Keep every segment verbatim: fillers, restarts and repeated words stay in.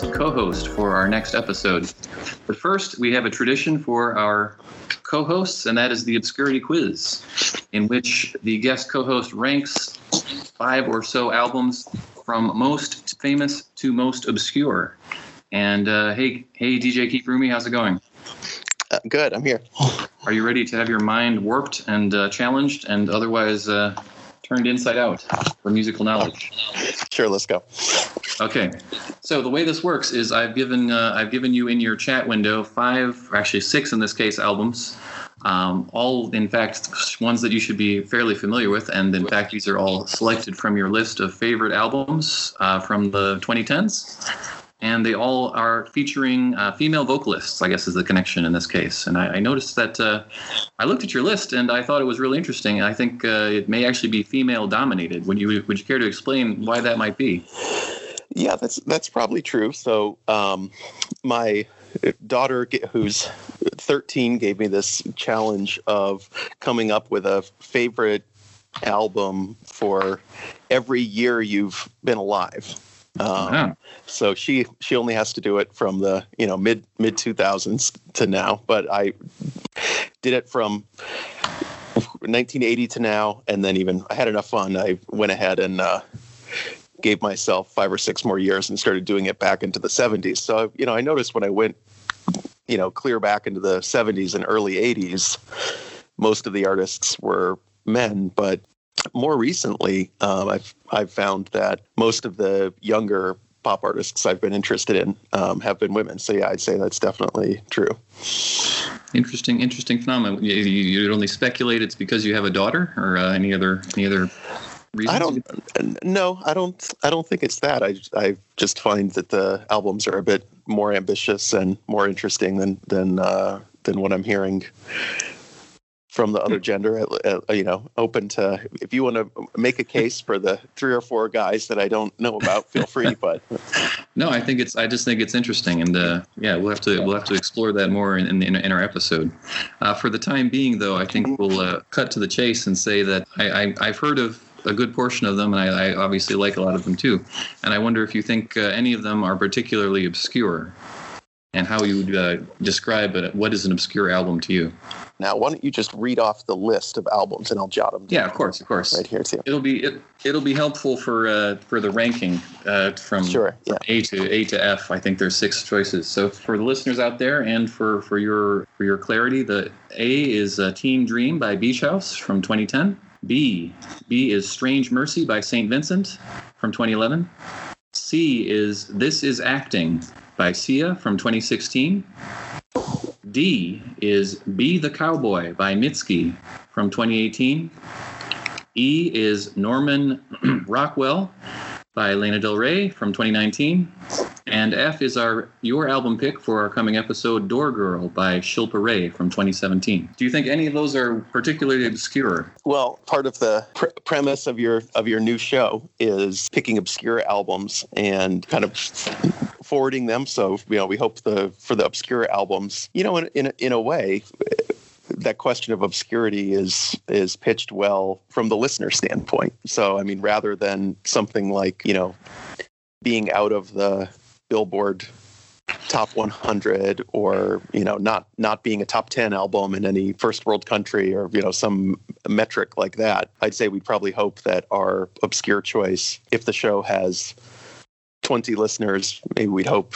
guest co-host for our next episode. But first, we have a tradition for our co-hosts, and that is the Obscurity Quiz, in which the guest co-host ranks five or so albums from most famous to most obscure. And uh, hey, hey, D J Keith Rumi, how's it going? Uh, good, I'm here. Are you ready to have your mind warped and uh, challenged and otherwise uh, turned inside out for musical knowledge? Sure, let's go. Okay, so the way this works is I've given uh, I've given you in your chat window five, or actually six in this case, albums. Um, all, in fact, ones that you should be fairly familiar with. And in fact, these are all selected from your list of favorite albums uh, from the twenty tens. And they all are featuring uh, female vocalists, I guess is the connection in this case. And I, I noticed that uh, I looked at your list and I thought it was really interesting. I think uh, it may actually be female dominated. Would you would you care to explain why that might be? Yeah, that's that's probably true. So um, my daughter, who's thirteen, gave me this challenge of coming up with a favorite album for every year you've been alive. Um, yeah. So she she only has to do it from the you know mid mid two thousands to now, but I did it from nineteen eighty to now, and then even I had enough fun. I went ahead and uh, gave myself five or six more years and started doing it back into the seventies. So you know I noticed when I went you know clear back into the seventies and early eighties, most of the artists were men, but more recently, um, I've I've found that most of the younger pop artists I've been interested in um, have been women. So yeah, I'd say that's definitely true. Interesting, interesting phenomenon. You, you only speculate it's because you have a daughter, or uh, any other any other reasons? I don't. No, I don't. I don't think it's that. I I just find that the albums are a bit more ambitious and more interesting than than uh, than what I'm hearing from the other gender, you know, open to, if you want to make a case for the three or four guys that I don't know about, feel free. But no, I think it's, I just think it's interesting. And uh, yeah, we'll have to, we'll have to explore that more in in, in our episode. Uh, for the time being, though, I think we'll uh, cut to the chase and say that I, I, I've heard of a good portion of them, and I, I obviously like a lot of them too. And I wonder if you think uh, any of them are particularly obscure, and how you would uh, describe it. What is an obscure album to you? Now, why don't you just read off the list of albums, and I'll jot them down. Yeah, of course, of course. Right here, too. It'll be it, it'll be helpful for uh, for the ranking uh, from, sure, yeah. from A to A to F. I think there's six choices. So for the listeners out there, and for, for your for your clarity, the A is uh, Teen Dream by Beach House from twenty ten. B B is Strange Mercy by Saint Vincent from twenty eleven. C is This Is Acting by Sia from twenty sixteen. D is Be the Cowboy by Mitski from twenty eighteen. E is Norman Rockwell by Lena Del Rey from twenty nineteen. And F is our your album pick for our coming episode, Door Girl by Shilpa Ray from twenty seventeen. Do you think any of those are particularly obscure? Well, part of the pre- premise of your of your new show is picking obscure albums and kind of forwarding them. So, you know, we hope the for the obscure albums, you know, in in, in a way, that question of obscurity is is pitched well from the listener standpoint. So, I mean, rather than something like, you know, being out of the Billboard top one hundred, or, you know, not not being a top ten album in any first world country, or, you know, some metric like that, I'd say we'd probably hope that our obscure choice, if the show has twenty listeners, maybe we'd hope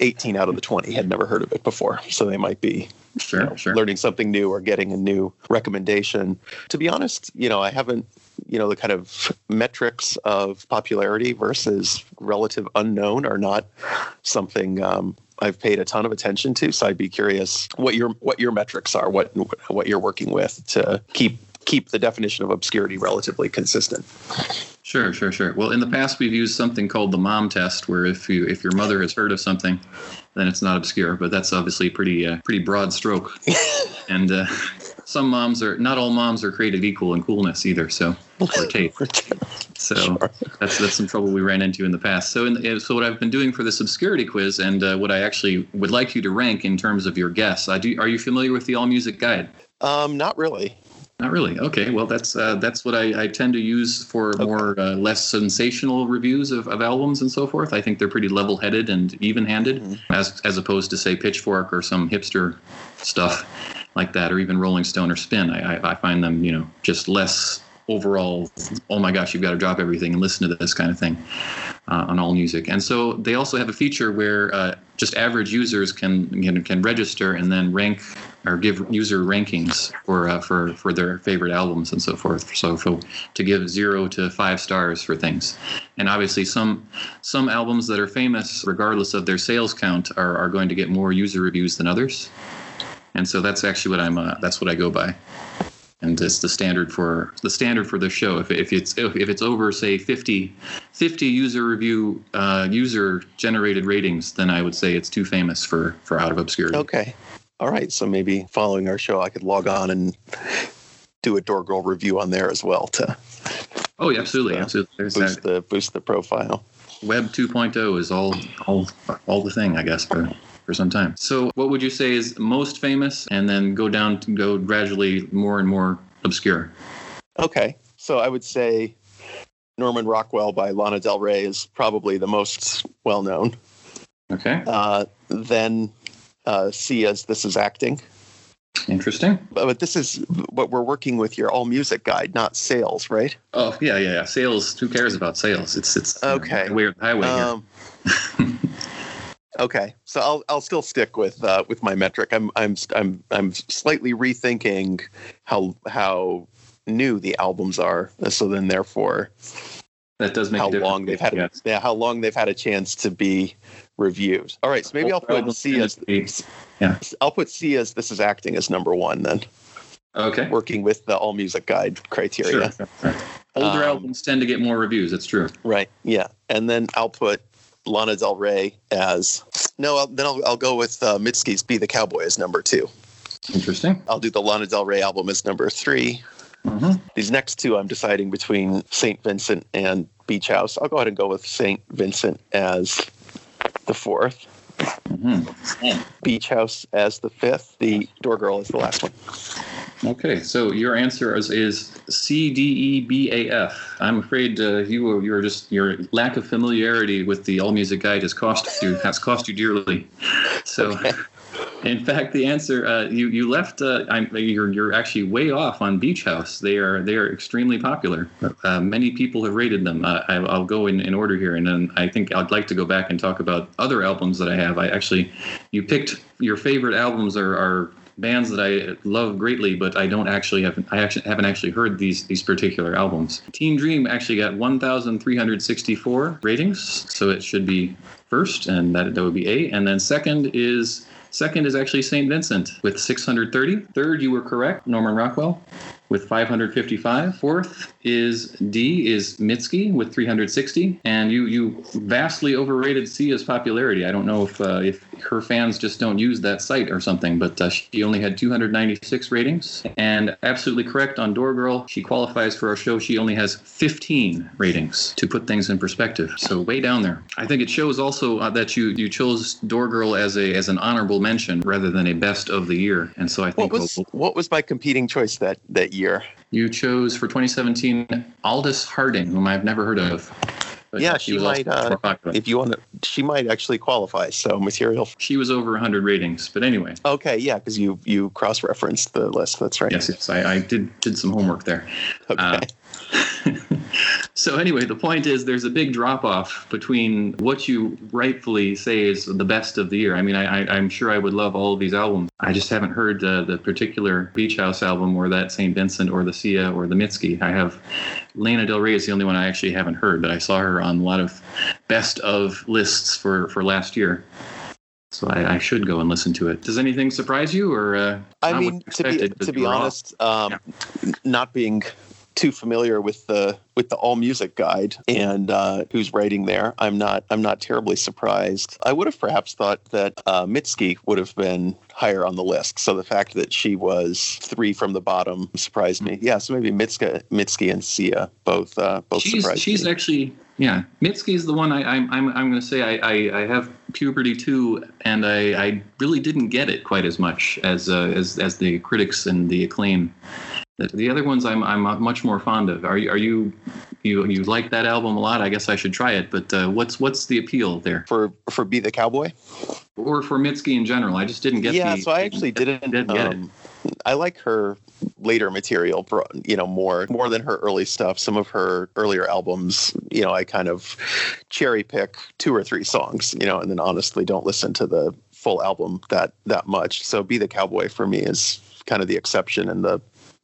eighteen out of the twenty had never heard of it before. So they might be sure, you know, sure. learning something new or getting a new recommendation. To be honest, you know, I haven't, you know, the kind of metrics of popularity versus relative unknown are not something um, I've paid a ton of attention to. So I'd be curious what your what your metrics are, what what you're working with to keep keep the definition of obscurity relatively consistent. Sure, sure, sure. Well, in the past, we've used something called the mom test, where if you if your mother has heard of something, then it's not obscure. But that's obviously pretty uh, pretty broad stroke. And uh, some moms are not all moms are created equal in coolness either. So or tape. So sure. that's that's some trouble we ran into in the past. So in, so what I've been doing for this obscurity quiz, and uh, what I actually would like you to rank in terms of your guess. I do. Are you familiar with the AllMusic Guide? Um, not really. Not really. Okay. Well, that's uh, that's what I, I tend to use for okay. more uh, less sensational reviews of, of albums and so forth. I think they're pretty level-headed and even-handed, mm-hmm. as as opposed to say Pitchfork or some hipster stuff like that, or even Rolling Stone or Spin. I I, I find them, you know, just less overall. Oh my gosh, you've got to drop everything and listen to this kind of thing uh, on AllMusic. And so they also have a feature where uh, just average users can, can can register and then rank or give user rankings for uh, for for their favorite albums and so forth. So for, to give zero to five stars for things, and obviously some some albums that are famous, regardless of their sales count, are are going to get more user reviews than others. And so that's actually what I'm uh, that's what I go by. And it's the standard for the standard for the show. If if it's if it's over, say fifty, fifty user review, uh, user generated ratings, then I would say it's too famous for for out of obscurity. Okay, all right. So maybe following our show, I could log on and do a Door Girl review on there as well to. Oh, yeah, absolutely, uh, absolutely. There's boost that. the boost the profile. Web two point oh is all all all the thing, I guess. But. For some time. So what would you say is most famous, and then go down to go gradually more and more obscure? Okay. So I would say Norman Rockwell by Lana Del Rey is probably the most well-known. Okay. Uh, then uh, Sia's This Is Acting. Interesting. But, but this is what we're working with your AllMusic Guide, not sales, right? Oh, yeah, yeah, yeah. Sales. Who cares about sales? It's, it's okay. You know, weird highway um, here. Okay, so I'll I'll still stick with uh, with my metric. I'm I'm I'm I'm slightly rethinking how how new the albums are. So then, therefore, that does make how a difference. long they've had a, yes. yeah how long they've had a chance to be reviewed. All right, so maybe I'll put Sia's yeah I'll put Sia's This Is Acting as number one then. Okay, working with the AllMusic Guide criteria. Sure. Sure. Older um, albums tend to get more reviews. It's true. Right. Yeah, and then I'll put Lana Del Rey as no. I'll, then I'll I'll go with uh, Mitski's "Be the Cowboy" as number two. Interesting. I'll do the Lana Del Rey album as number three. Mm-hmm. These next two, I'm deciding between Saint Vincent and Beach House. I'll go ahead and go with Saint Vincent as the fourth. Mm-hmm. Beach House as the fifth. The Door Girl is the last one. Okay, so your answer is, is C D E B A F. I'm afraid uh, you you're just your lack of familiarity with the AllMusic Guide has cost you has cost you dearly. So, okay. In fact, the answer uh, you you left uh, I'm, you're you're actually way off on Beach House. They are they are extremely popular. Uh, many people have rated them. Uh, I, I'll go in, in order here, and then I think I'd like to go back and talk about other albums that I have. I actually you picked your favorite albums are. are bands that I love greatly, but I don't actually have I actually haven't actually heard these these particular albums. Teen Dream actually got one thousand three hundred sixty-four ratings, so it should be first, and that that would be A. And then second is second is actually Saint Vincent with six hundred thirty. Third, you were correct, Norman Rockwell with five hundred fifty-five. Fourth is D is Mitski with three hundred sixty, and you you vastly overrated Sia's popularity. I don't know if uh, if her fans just don't use that site or something, but uh, she only had two hundred ninety-six ratings. And absolutely correct on Door Girl. She qualifies for our show. She only has fifteen ratings, to put things in perspective. So way down there. I think it shows also uh, that you you chose Door Girl as a as an honorable mention rather than a best of the year. And so I think what was, what was my competing choice that that year? You chose for twenty seventeen Aldous Harding, whom I've never heard of. But yeah, she, she might. Uh, if you want to, she might actually qualify. So material. She was over one hundred ratings, but anyway. Okay, yeah, because you you cross-referenced the list. That's right. Yes, yes, I, I did did some homework there. Okay. Uh, so anyway, the point is there's a big drop-off between what you rightfully say is the best of the year. I mean, I, I, I'm sure I would love all of these albums. I just haven't heard uh, the particular Beach House album or that Saint Vincent or the Sia or the Mitski. I have Lana Del Rey is the only one I actually haven't heard, but I saw her on a lot of best of lists for, for last year. So I, I should go and listen to it. Does anything surprise you? or? Uh, I mean, to be, to be honest, um, yeah. not being... too familiar with the with the AllMusic Guide and uh, who's writing there. I'm not I'm not terribly surprised. I would have perhaps thought that uh, Mitski would have been higher on the list. So the fact that she was three from the bottom surprised me. Yeah, so maybe Mitski Mitski and Sia both uh, both she's, surprised she's me. She's actually yeah. Mitski's the one I, I'm I'm I'm going to say I, I, I have puberty too, and I, I really didn't get it quite as much as uh, as as the critics and the acclaim The, the other ones I'm I'm much more fond of. Are you are you you you like that album a lot? I guess I should try it. But uh, what's what's the appeal there for for Be the Cowboy, or for Mitski in general? I just didn't get. Yeah, the, so I actually didn't, didn't get um, it. I like her later material, you know, more more than her early stuff. Some of her earlier albums, you know, I kind of cherry pick two or three songs, you know, and then honestly don't listen to the full album that that much. So Be the Cowboy for me is kind of the exception, and the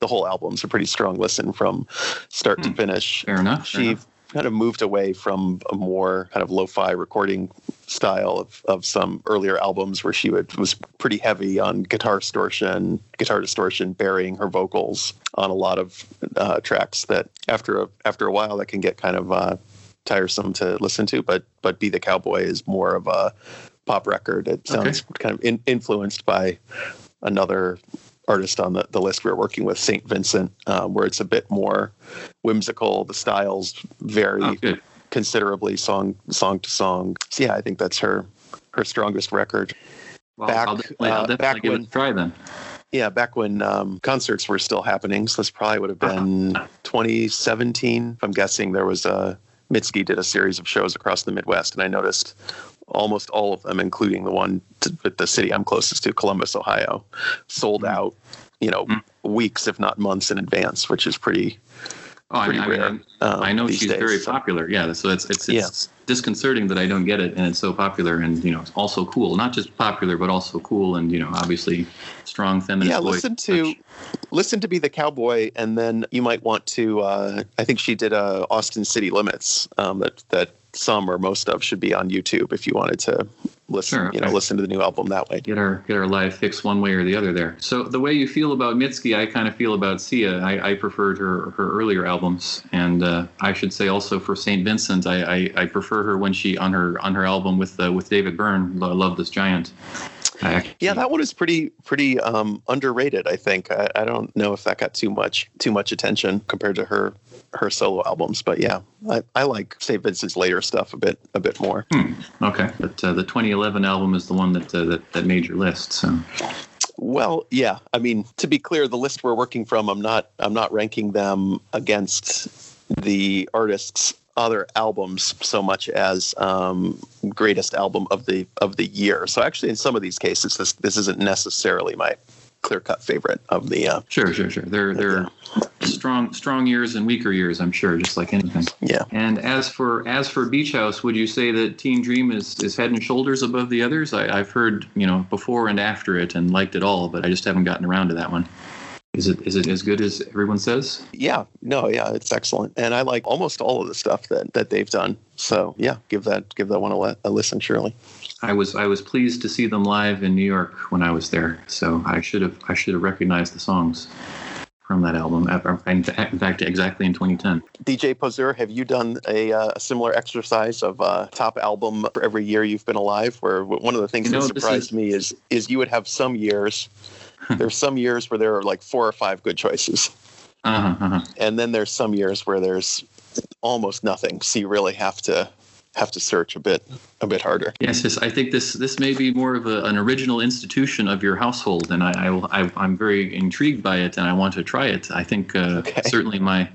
the whole album's a pretty strong listen from start hmm. to finish. Fair enough. She fair enough. kind of moved away from a more kind of lo-fi recording style of, of some earlier albums where she would, was pretty heavy on guitar distortion, guitar distortion, burying her vocals on a lot of uh, tracks that after a, after a while that can get kind of uh, tiresome to listen to. But, but Be the Cowboy is more of a pop record. It sounds okay. kind of in, influenced by another artist on the, the list we we're working with, Saint Vincent, um, where it's a bit more whimsical. The styles vary oh, considerably song song to song. So yeah, I think that's her her strongest record. Well, back I'll definitely, I'll definitely uh, back give when, it a try then. Yeah, back when um, concerts were still happening. So this probably would have been uh-huh. twenty seventeen. I'm guessing there was a Mitski did a series of shows across the Midwest, and I noticed almost all of them, including the one to, with the city I'm closest to, Columbus, Ohio, sold out, you know, mm. weeks, if not months in advance, which is pretty, oh, pretty I mean, rare. I, mean, um, I know she's days. very popular. Yeah. So it's, it's, it's yeah. disconcerting that I don't get it. And it's so popular and, you know, it's also cool, not just popular, but also cool. And, you know, obviously strong feminist yeah, voice. Listen to, listen to Be the Cowboy. And then you might want to, uh, I think she did uh, Austin City Limits um, that, that, some or most of should be on YouTube if you wanted to listen, sure, okay. you know, listen to the new album that way. Get our get our live fix one way or the other there. So the way you feel about Mitski, I kind of feel about Sia. I, I preferred her, her earlier albums, and uh, I should say also for Saint Vincent, I, I, I prefer her when she on her on her album with uh, with David Byrne, Love This Giant. Actually, yeah, that one is pretty pretty um, underrated. I think I, I don't know if that got too much too much attention compared to her her solo albums, but yeah, I, I like Saint Vincent's later stuff a bit a bit more. Hmm. Okay, but uh, the twenty eleven album is the one that, uh, that that made your list. So, well, yeah, I mean, to be clear, the list we're working from, I'm not I'm not ranking them against the artists' other albums so much as um, greatest album of the of the year. So actually, in some of these cases, this this isn't necessarily my clear-cut favorite of the. Uh, sure, sure, sure. They're they're the, strong strong years and weaker years, I'm sure, just like anything. Yeah. And as for as for Beach House, would you say that Teen Dream is, is head and shoulders above the others? I, I've heard you know before and after it and liked it all, but I just haven't gotten around to that one. Is it is it as good as everyone says? Yeah. No, yeah, it's excellent. And I like almost all of the stuff that, that they've done. So, yeah, give that give that one a, a listen, surely. I was I was pleased to see them live in New York when I was there. So I should have I should have recognized the songs from that album. In fact, exactly in twenty ten. D J Poseur, have you done a, uh, a similar exercise of uh, top album for every year you've been alive? Where one of the things you know, that surprised is... me is is you would have some years. There's some years where there are like four or five good choices. Uh-huh, uh-huh. And then there's some years where there's almost nothing. So you really have to have to search a bit a bit harder. Yes, yes. I think this this may be more of a, an original institution of your household. And I, I, I, I'm very intrigued by it and I want to try it. I think uh, okay. certainly my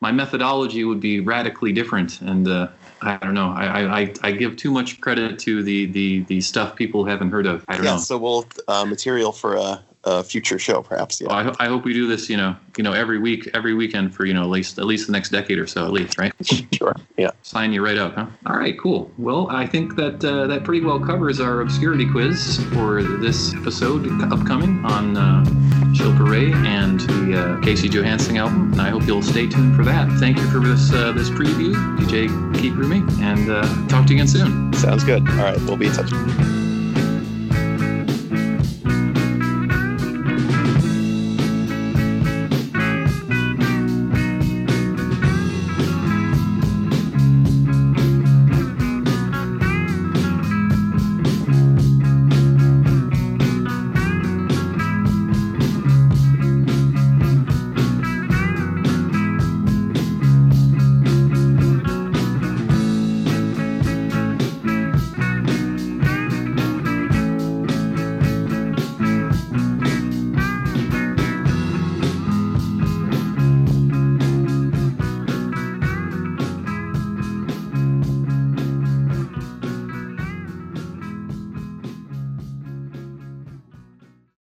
my methodology would be radically different. And uh, I don't know. I, I I give too much credit to the, the, the stuff people haven't heard of. I don't yeah, know. So we'll uh, material for a... a future show, perhaps. Yeah. Well, I, ho- I hope we do this, you know, you know, every week, every weekend for, you know, at least, at least the next decade or so, at least, right? Sure. Yeah. Sign you right up, huh? All right, cool. Well, I think that uh, that pretty well covers our obscurity quiz for this episode upcoming on uh, Shilpa Ray and the uh, Casey Johansson album. And I hope you'll stay tuned for that. Thank you for this uh, this preview, D J Keith Rumi, and uh, talk to you again soon. Sounds good. All right, we'll be in touch.